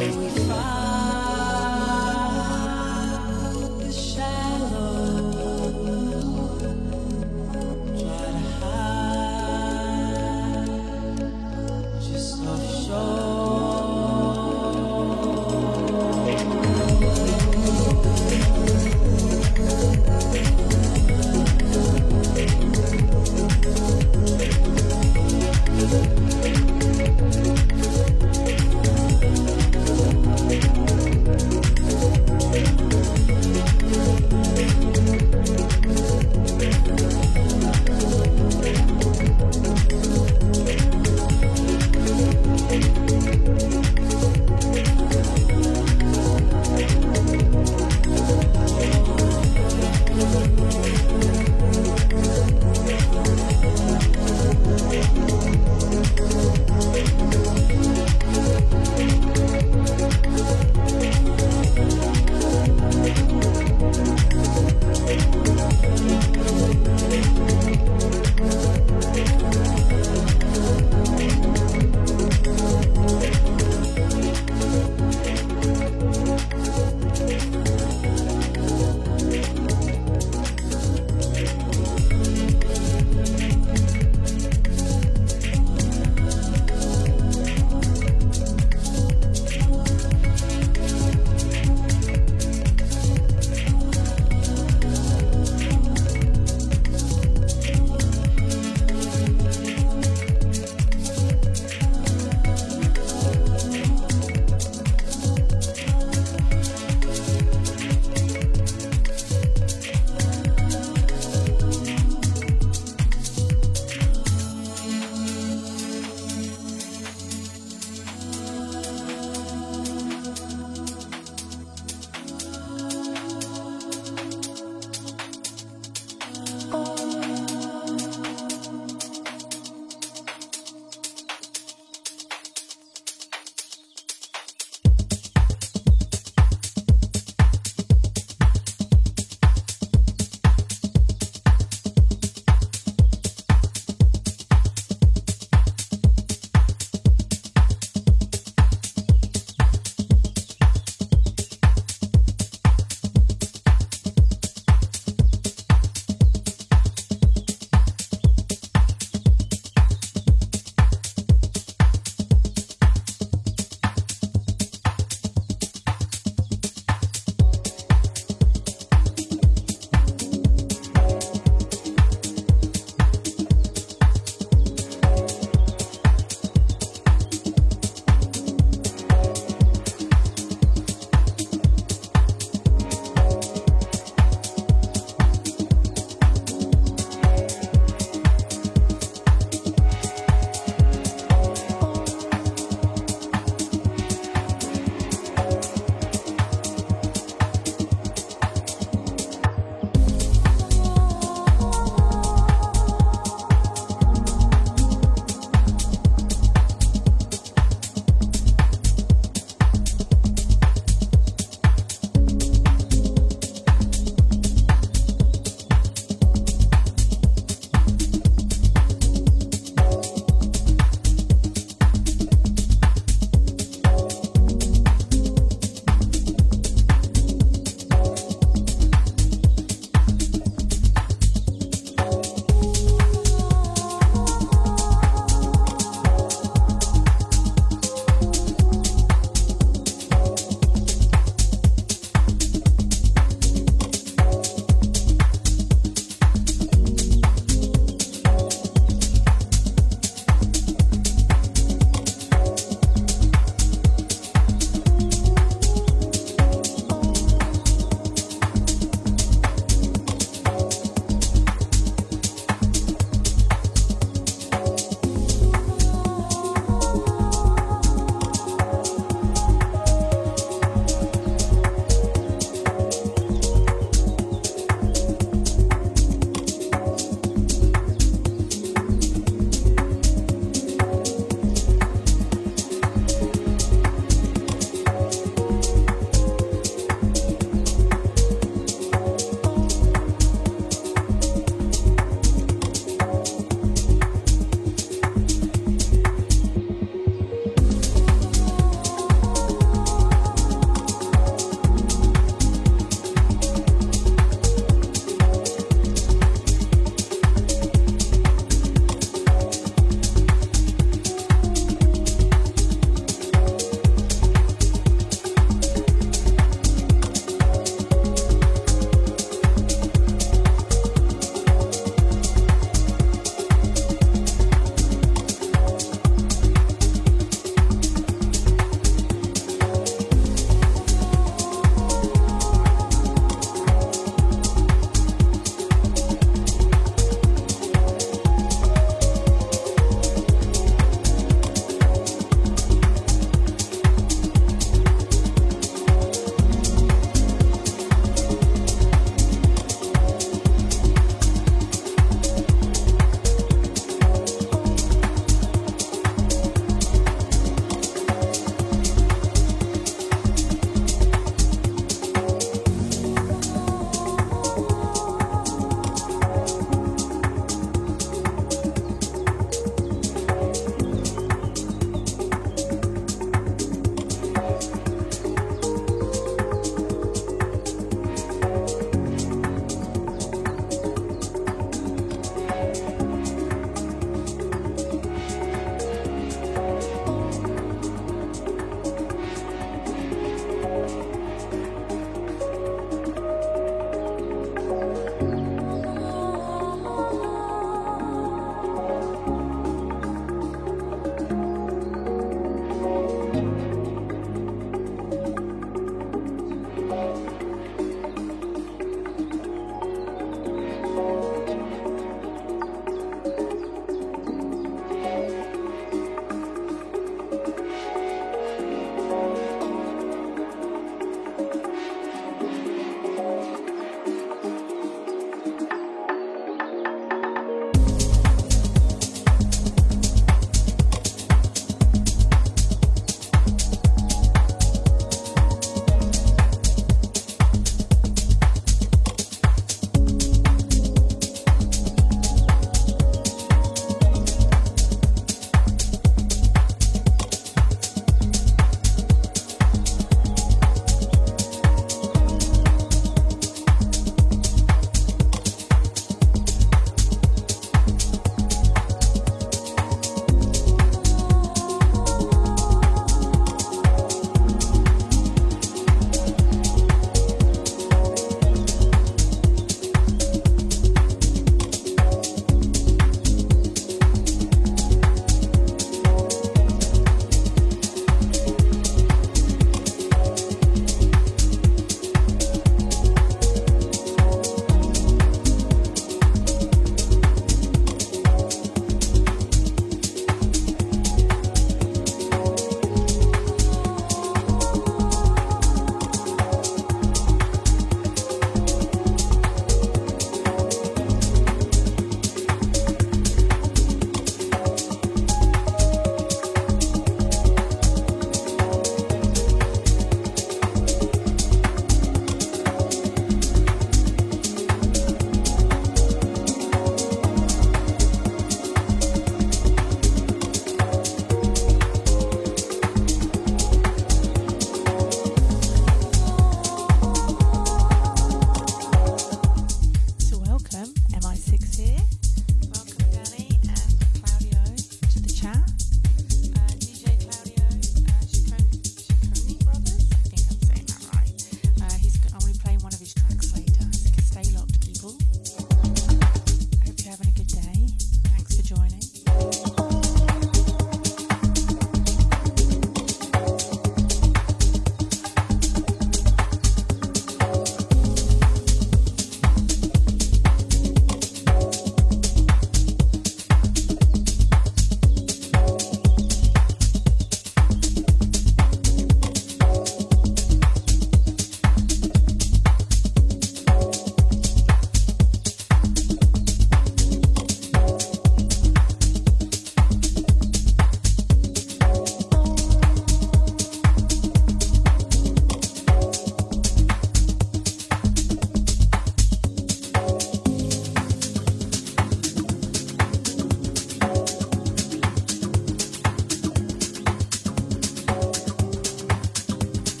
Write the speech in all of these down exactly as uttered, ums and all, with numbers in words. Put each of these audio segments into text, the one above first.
We'll be right back.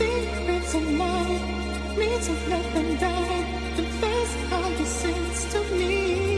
secrets and light, needs of love and right. Confess all your sins to me.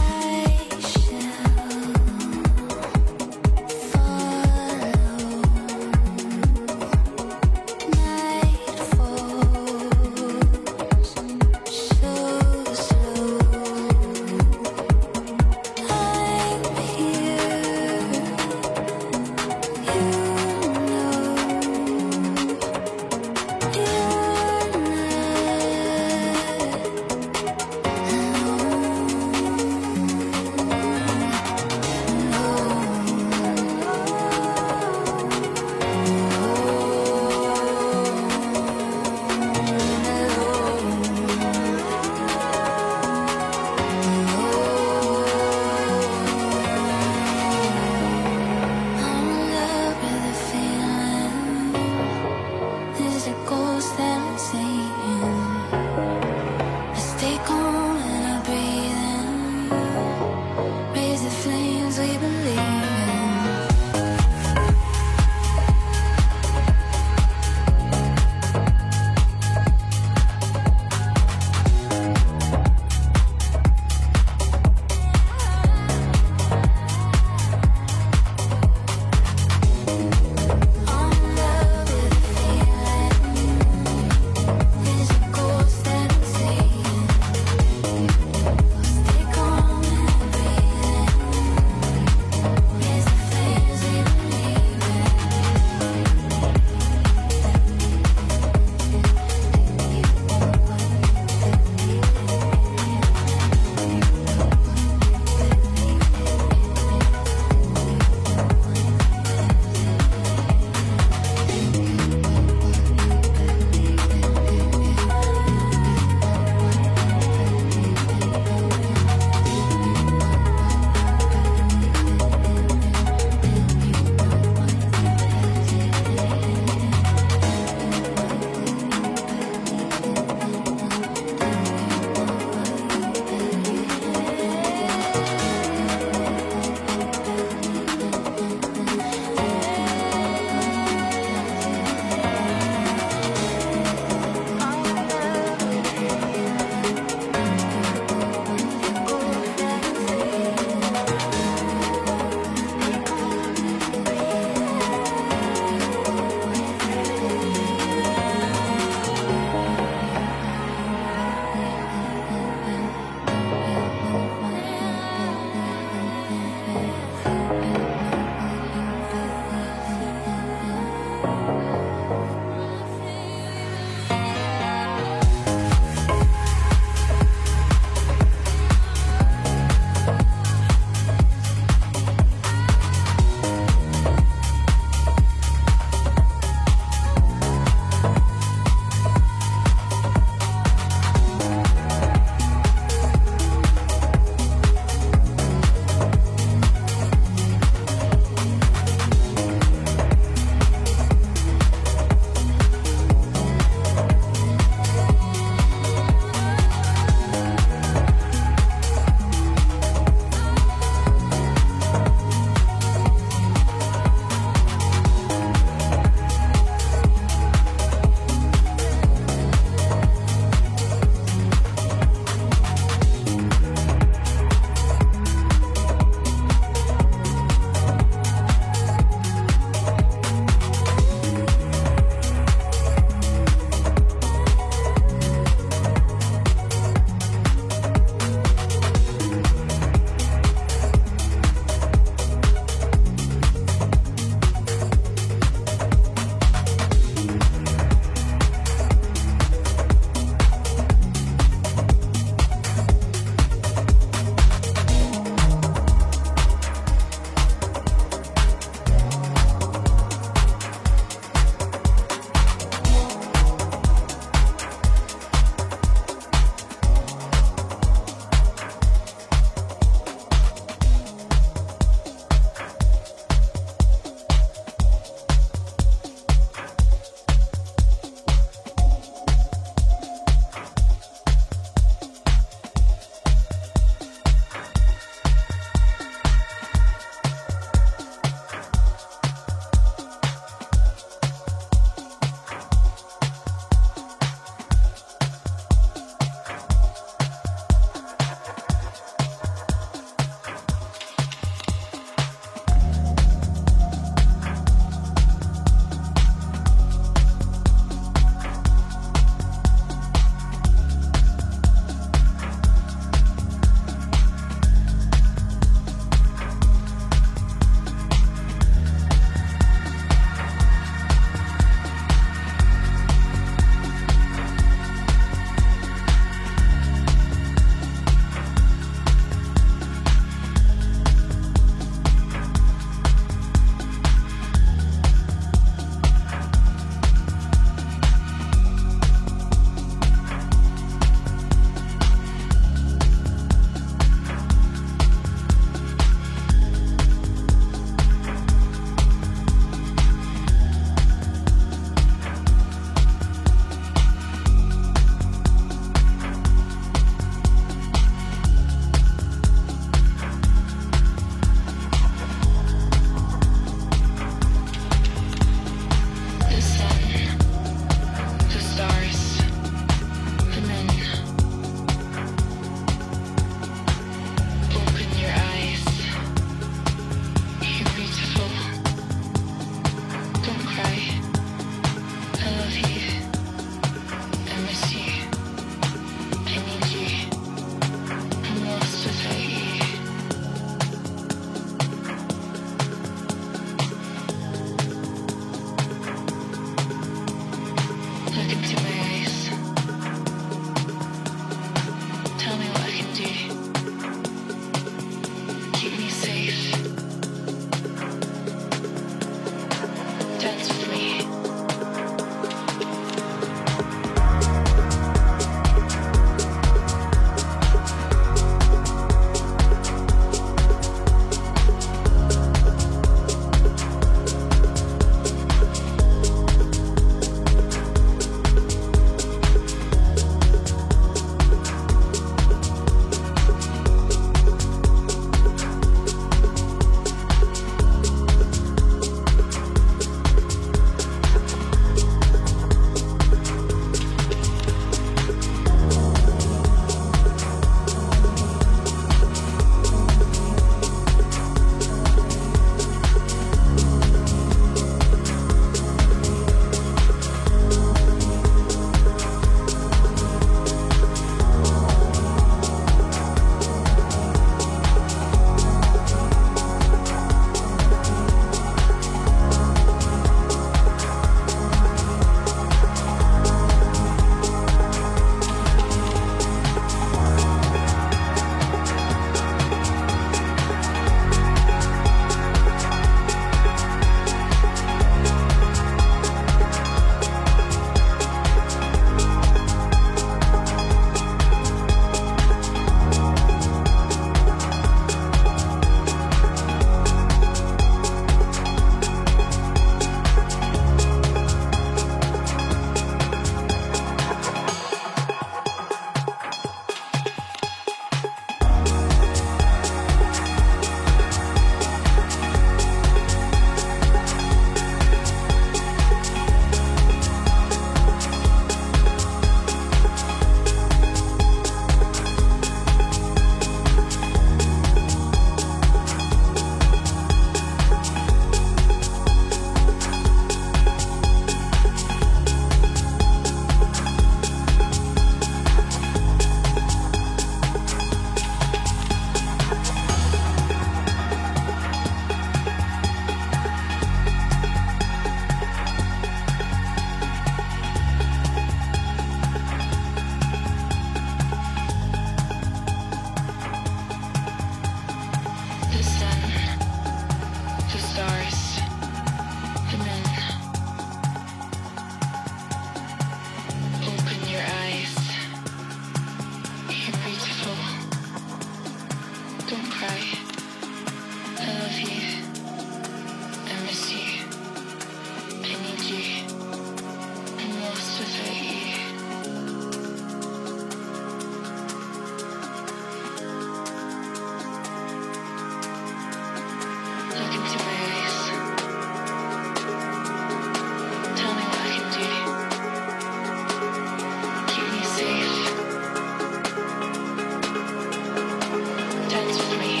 Dance with me.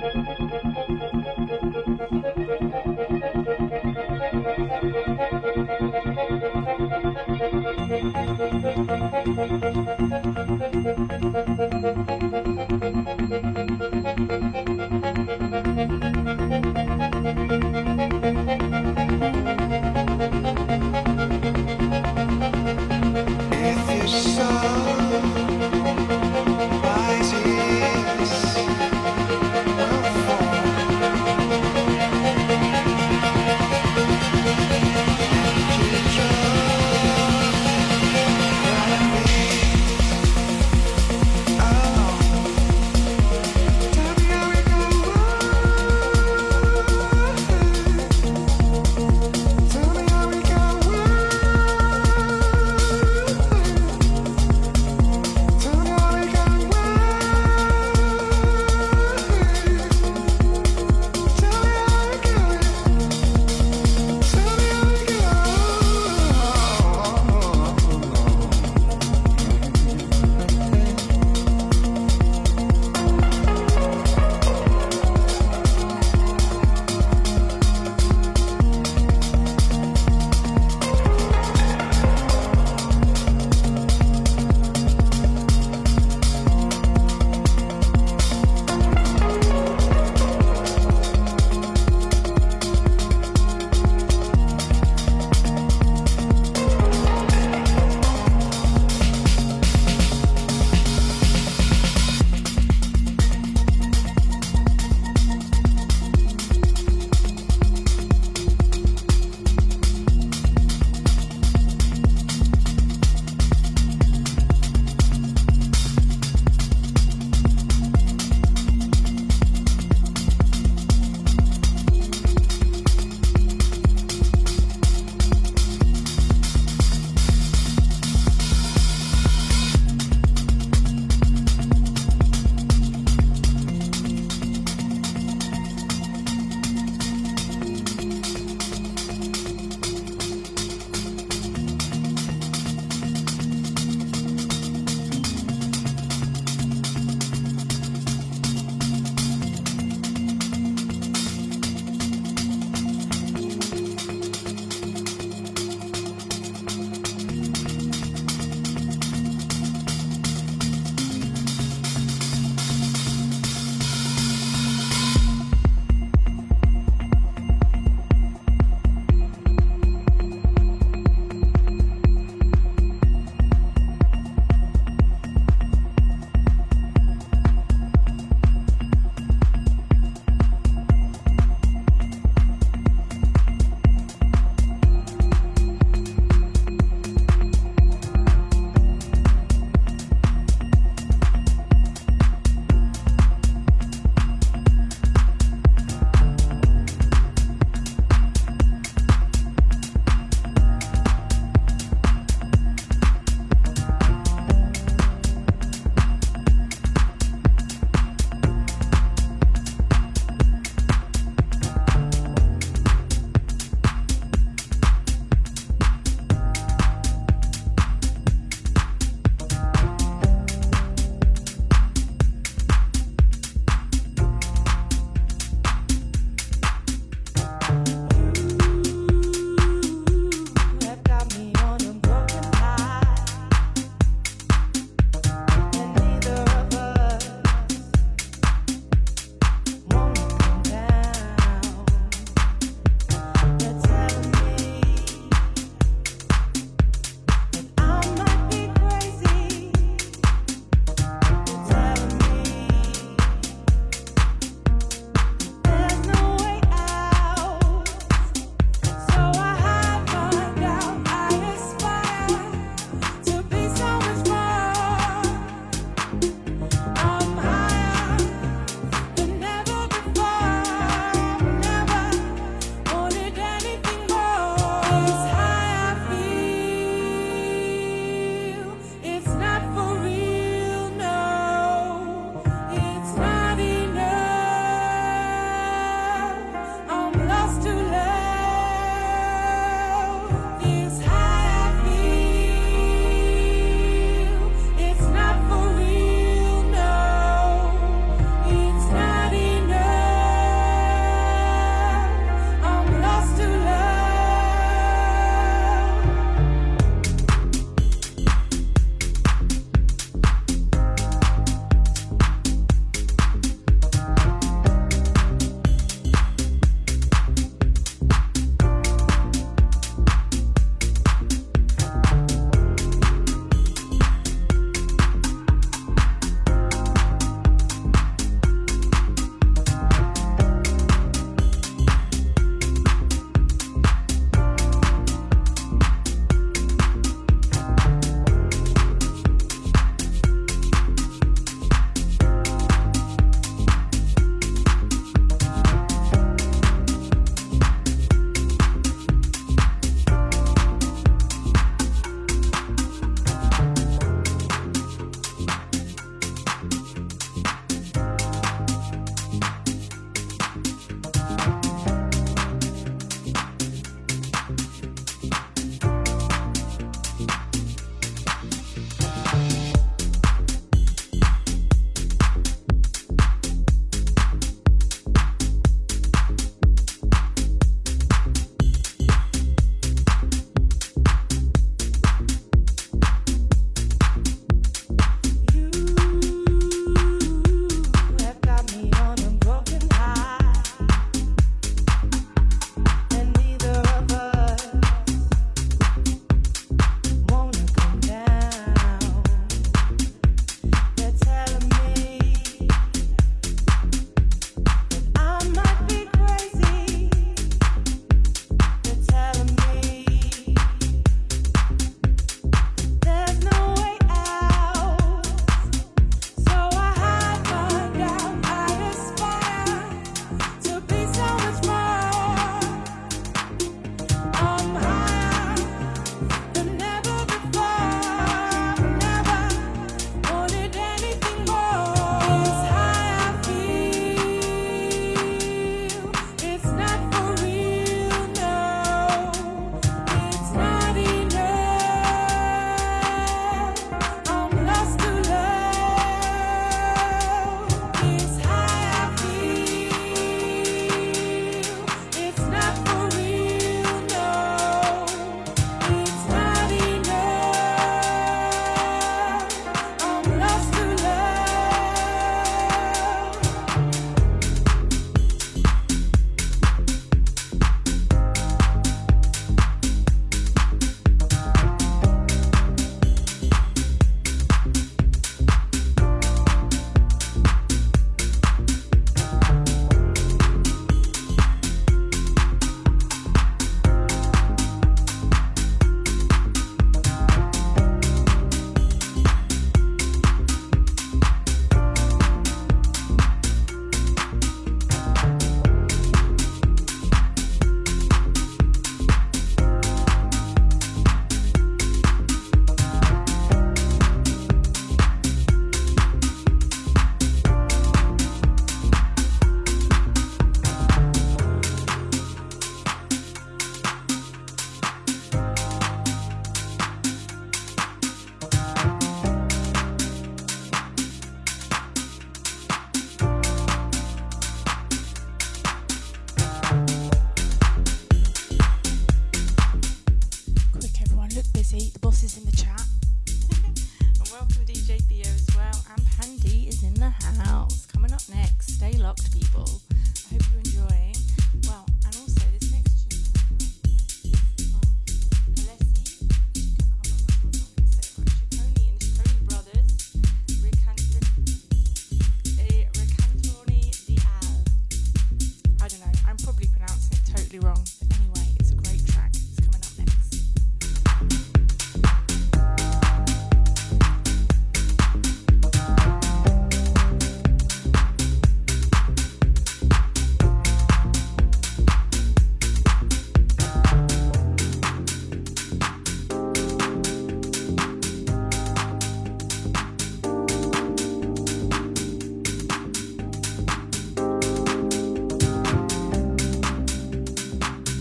If you saw my tears, well,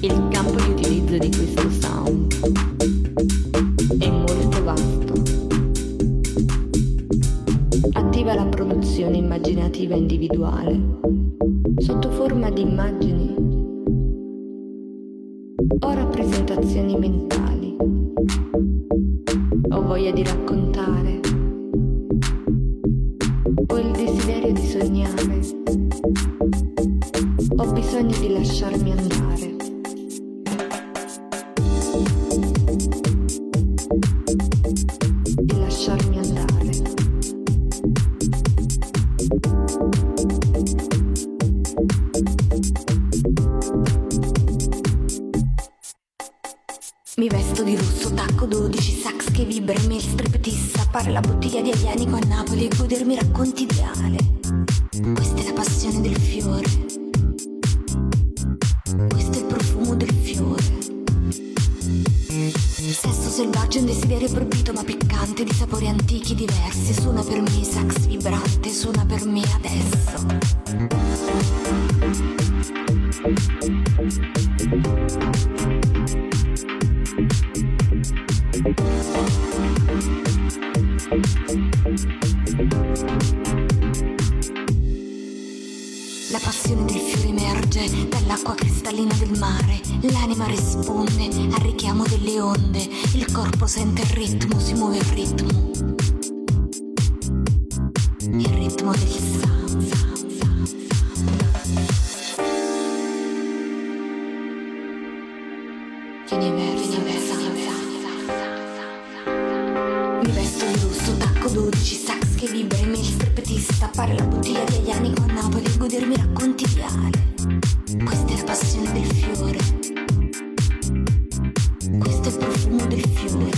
Il campo di utilizzo di questo sound è molto vasto. Attiva la produzione immaginativa individuale sotto forma di immagini o rappresentazioni mentali. Ho voglia di raccontare, ho il desiderio di sognare, ho bisogno di lasciarmi andare. Mi vesto di rosso, tacco dodici, sax che vibra, il mio striptease, sapare la bottiglia di Alianico a Napoli e godermi racconti di Ale. Questa è la passione del fiore, questo è il profumo del fiore. Sesso selvaggio, un desiderio proibito ma piccante, di sapori antichi diversi, suona per me sax vibrante, suona per me adesso. La passione del fiore emerge dall'acqua cristallina del mare, l'anima risponde al richiamo delle onde, il corpo sente il ritmo, si muove il ritmo, il ritmo del sangue. Stappare la bottiglia di Alianico a Napoli e godermi racconti di Ale. Questa è la passione del fiore, questo è il profumo del fiore.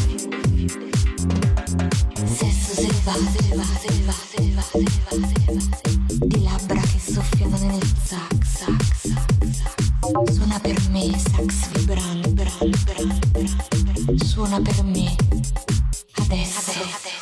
Sesso se ne va, se ne va, se ne va, se ne va, se ne va, se ne va, di labbra che soffiano nel sax, sax, sax, sax. Suona per me sax vibrante, vibrante, vibrante, vibrante. Suona per me adesso, adesso.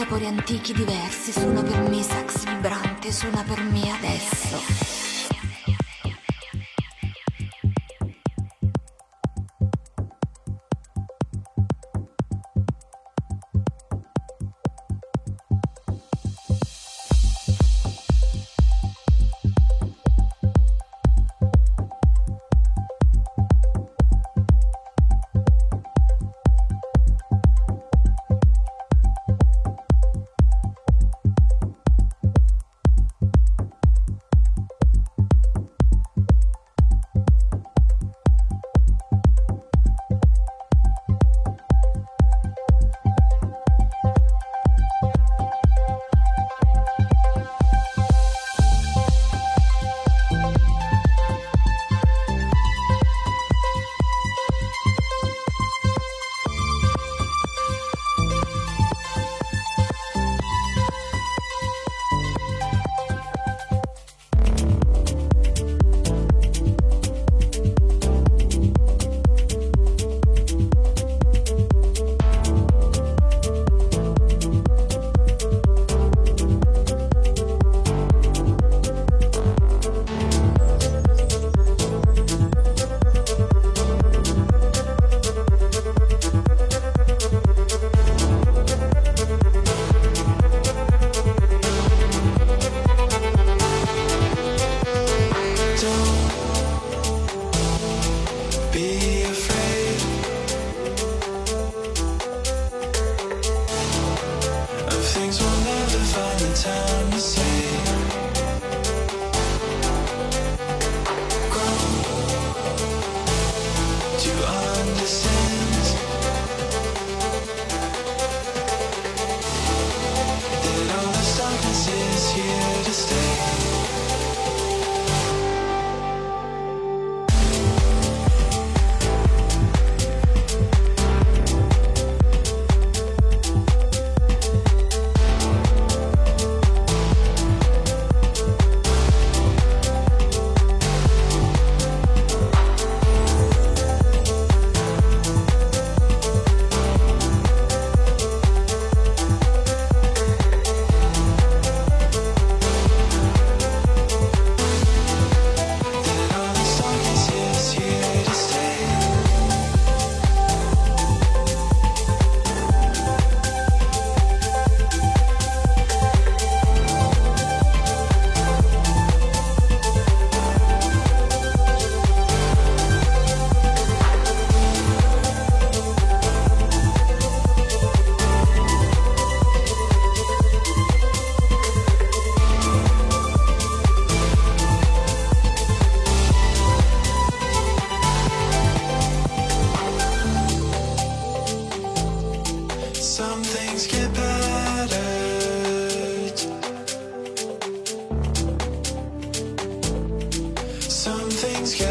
Sapori antichi diversi, suona per me sax vibrante, suona per me adesso.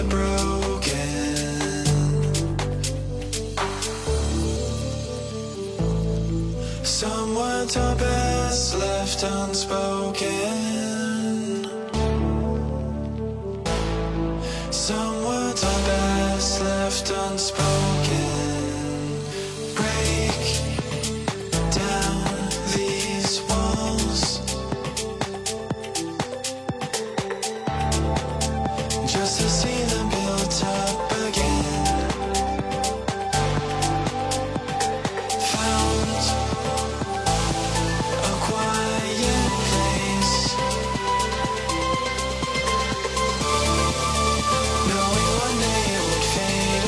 broken. Some words are best left unspoken. Some words are best left unspoken. Break down these walls. Just to see them built up again. Found a quiet place, knowing one day it would fade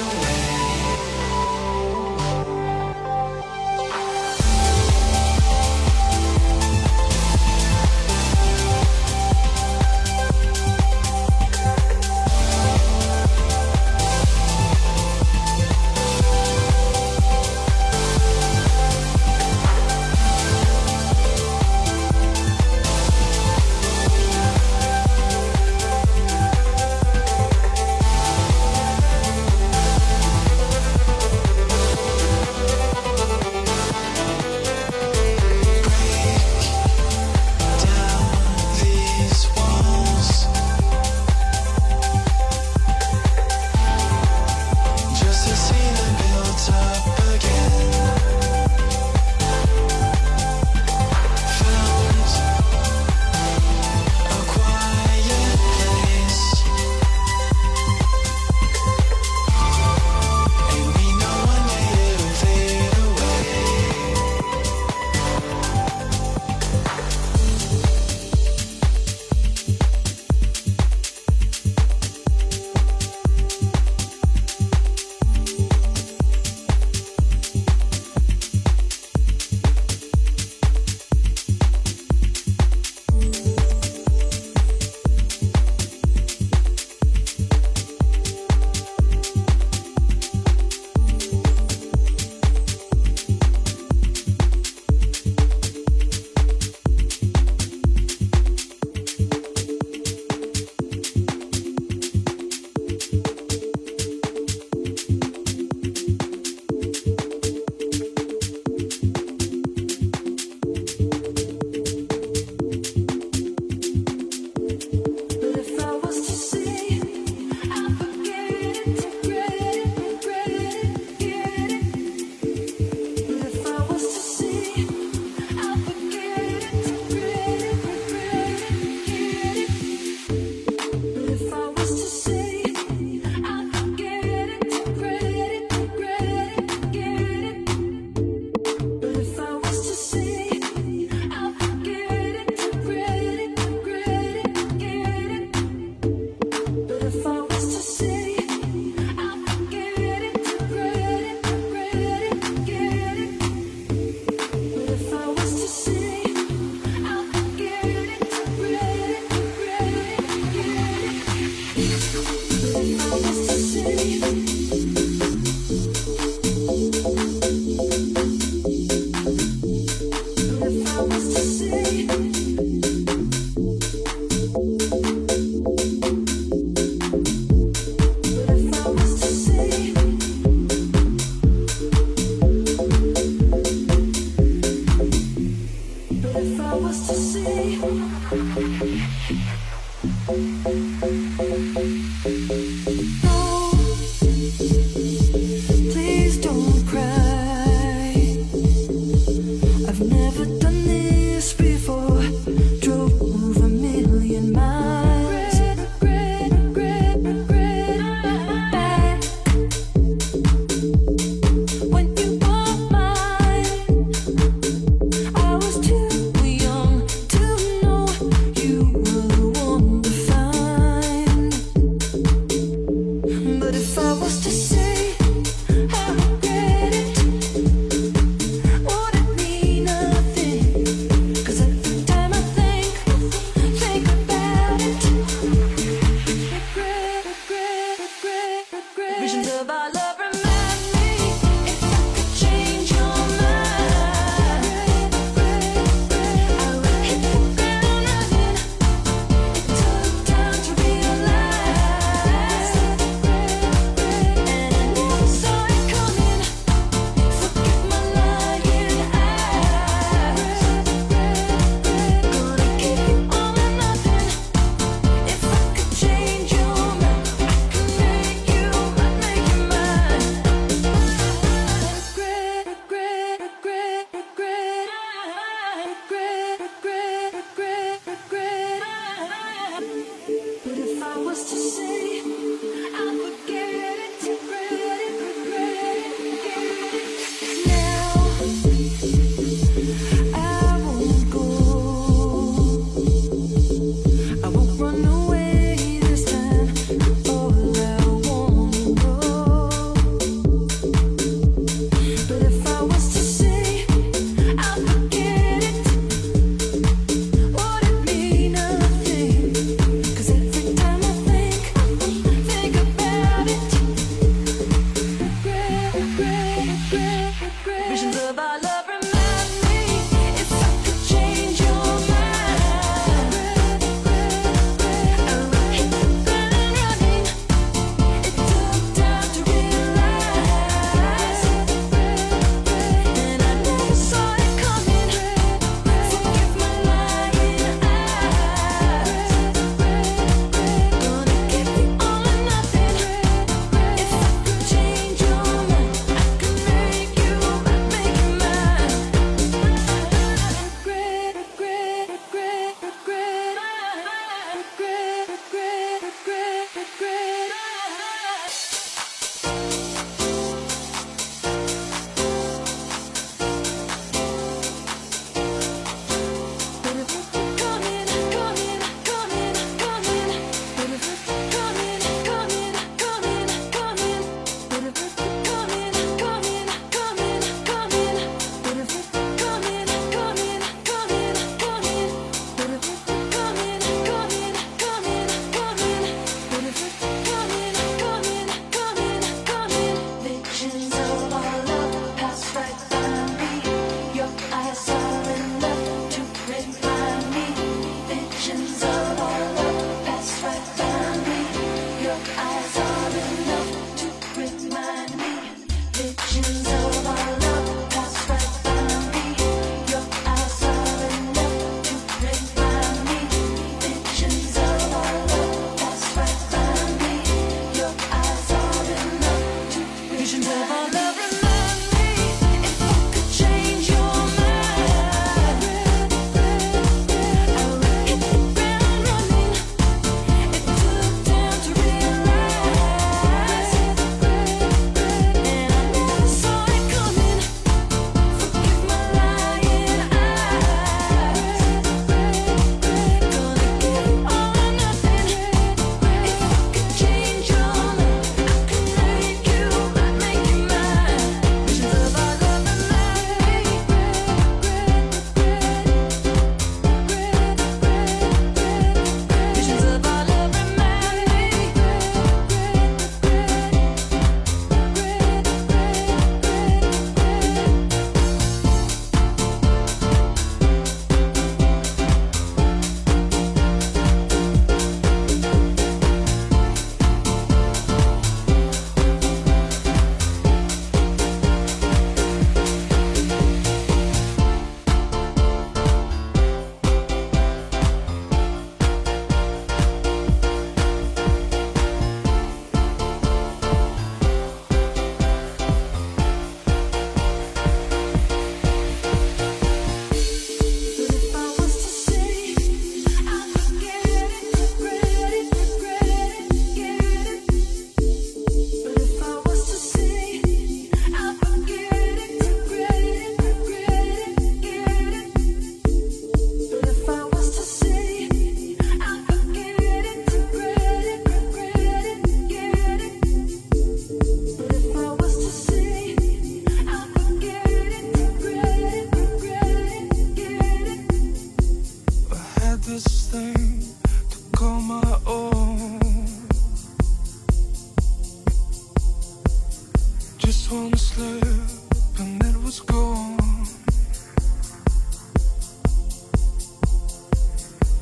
torn the slip and it was gone.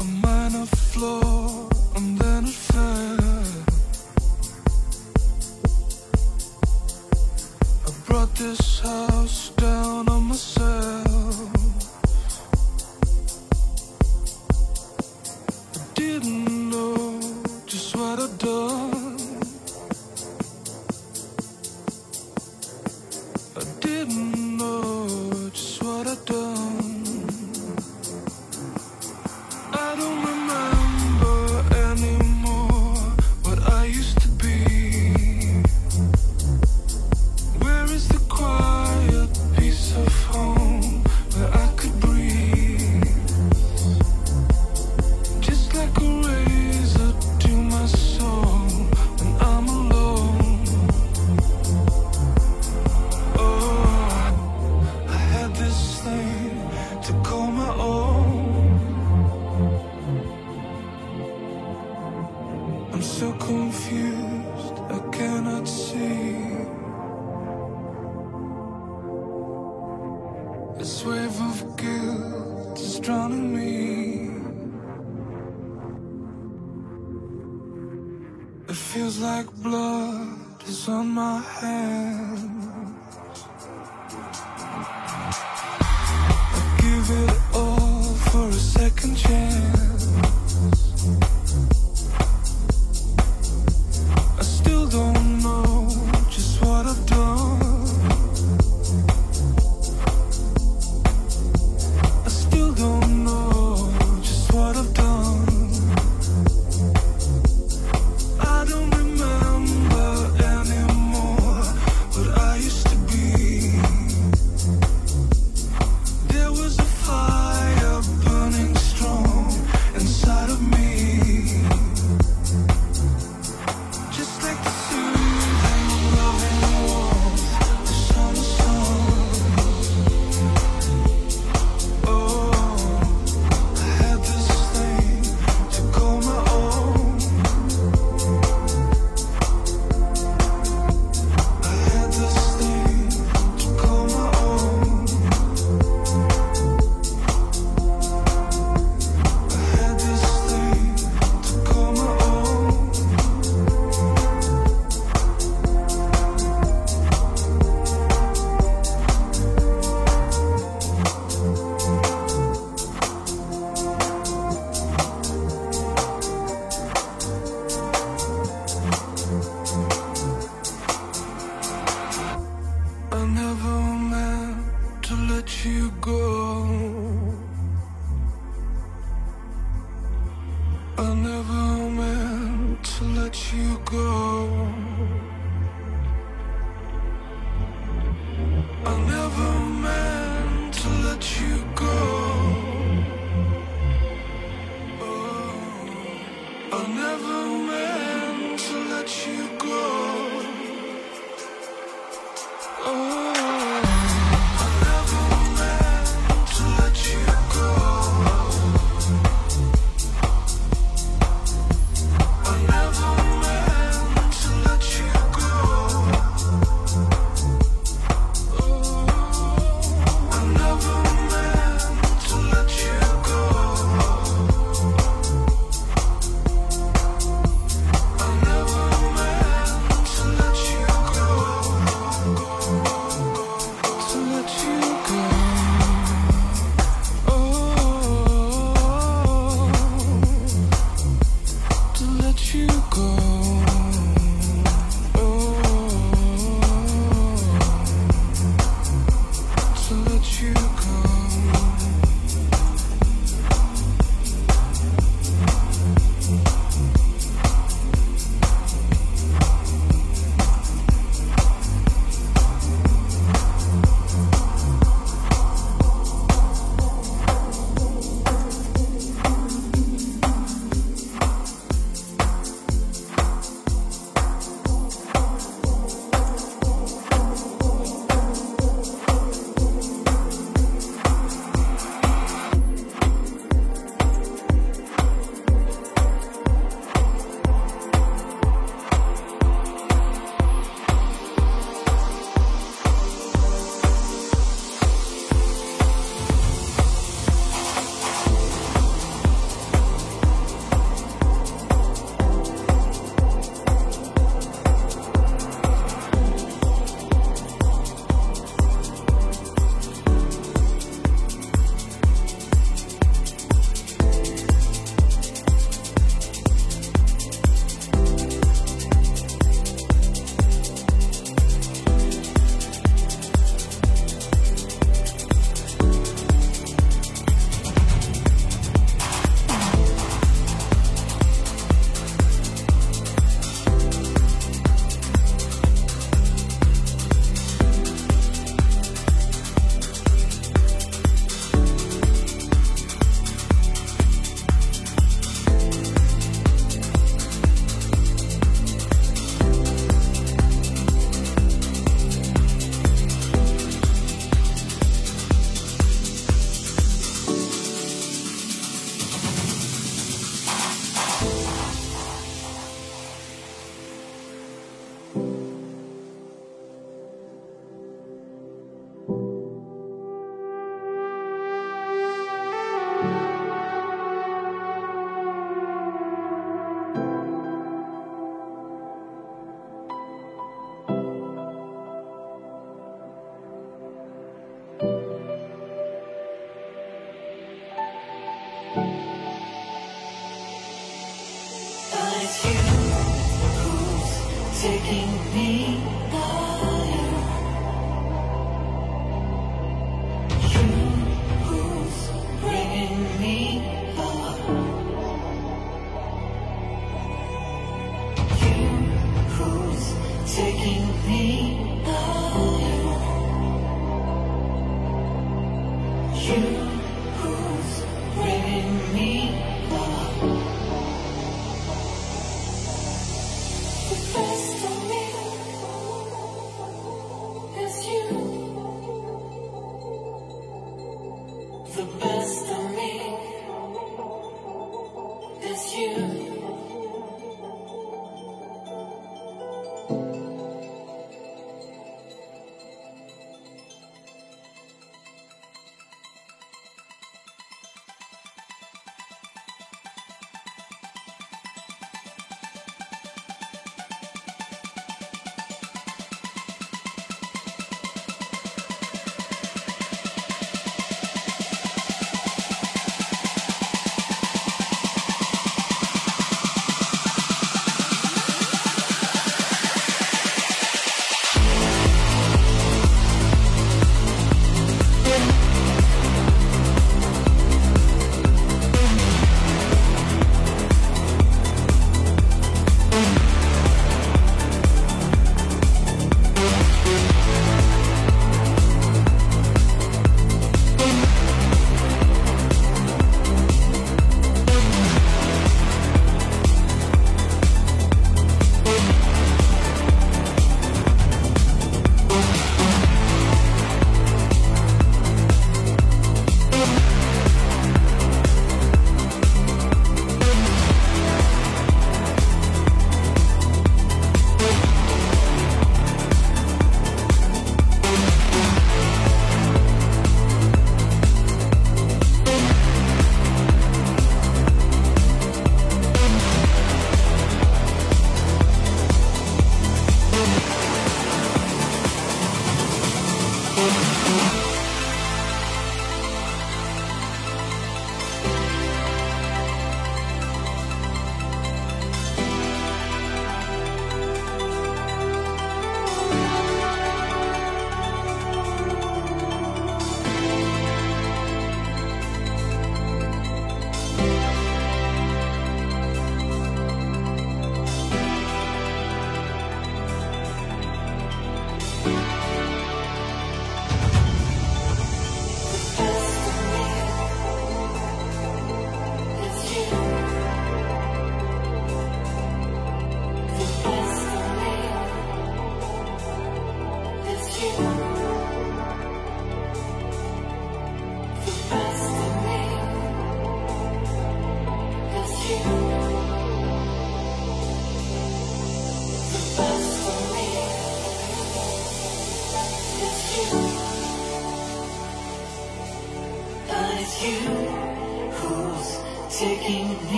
A minor flaw and then it fell. I brought this house down on myself. I didn't know just what I'd done. I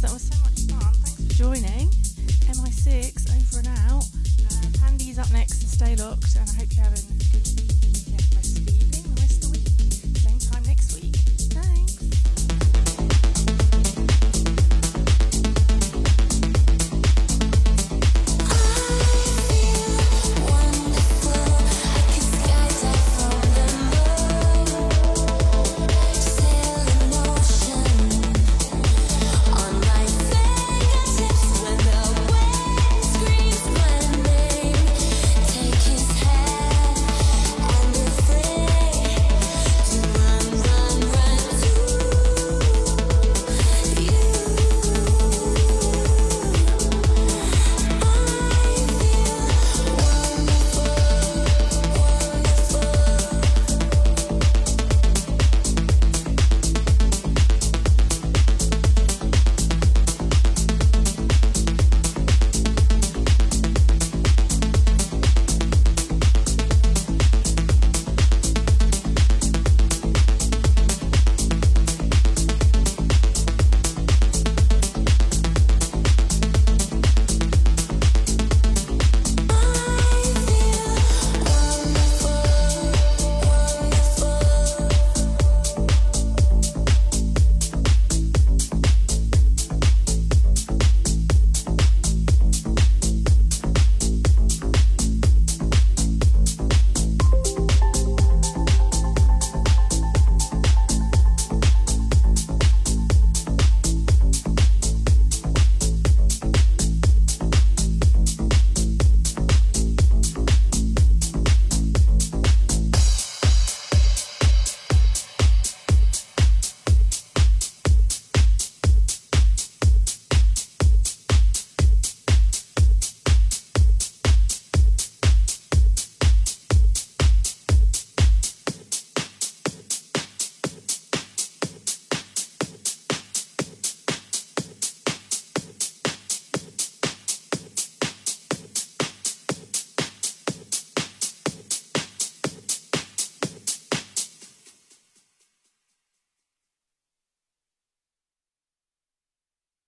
something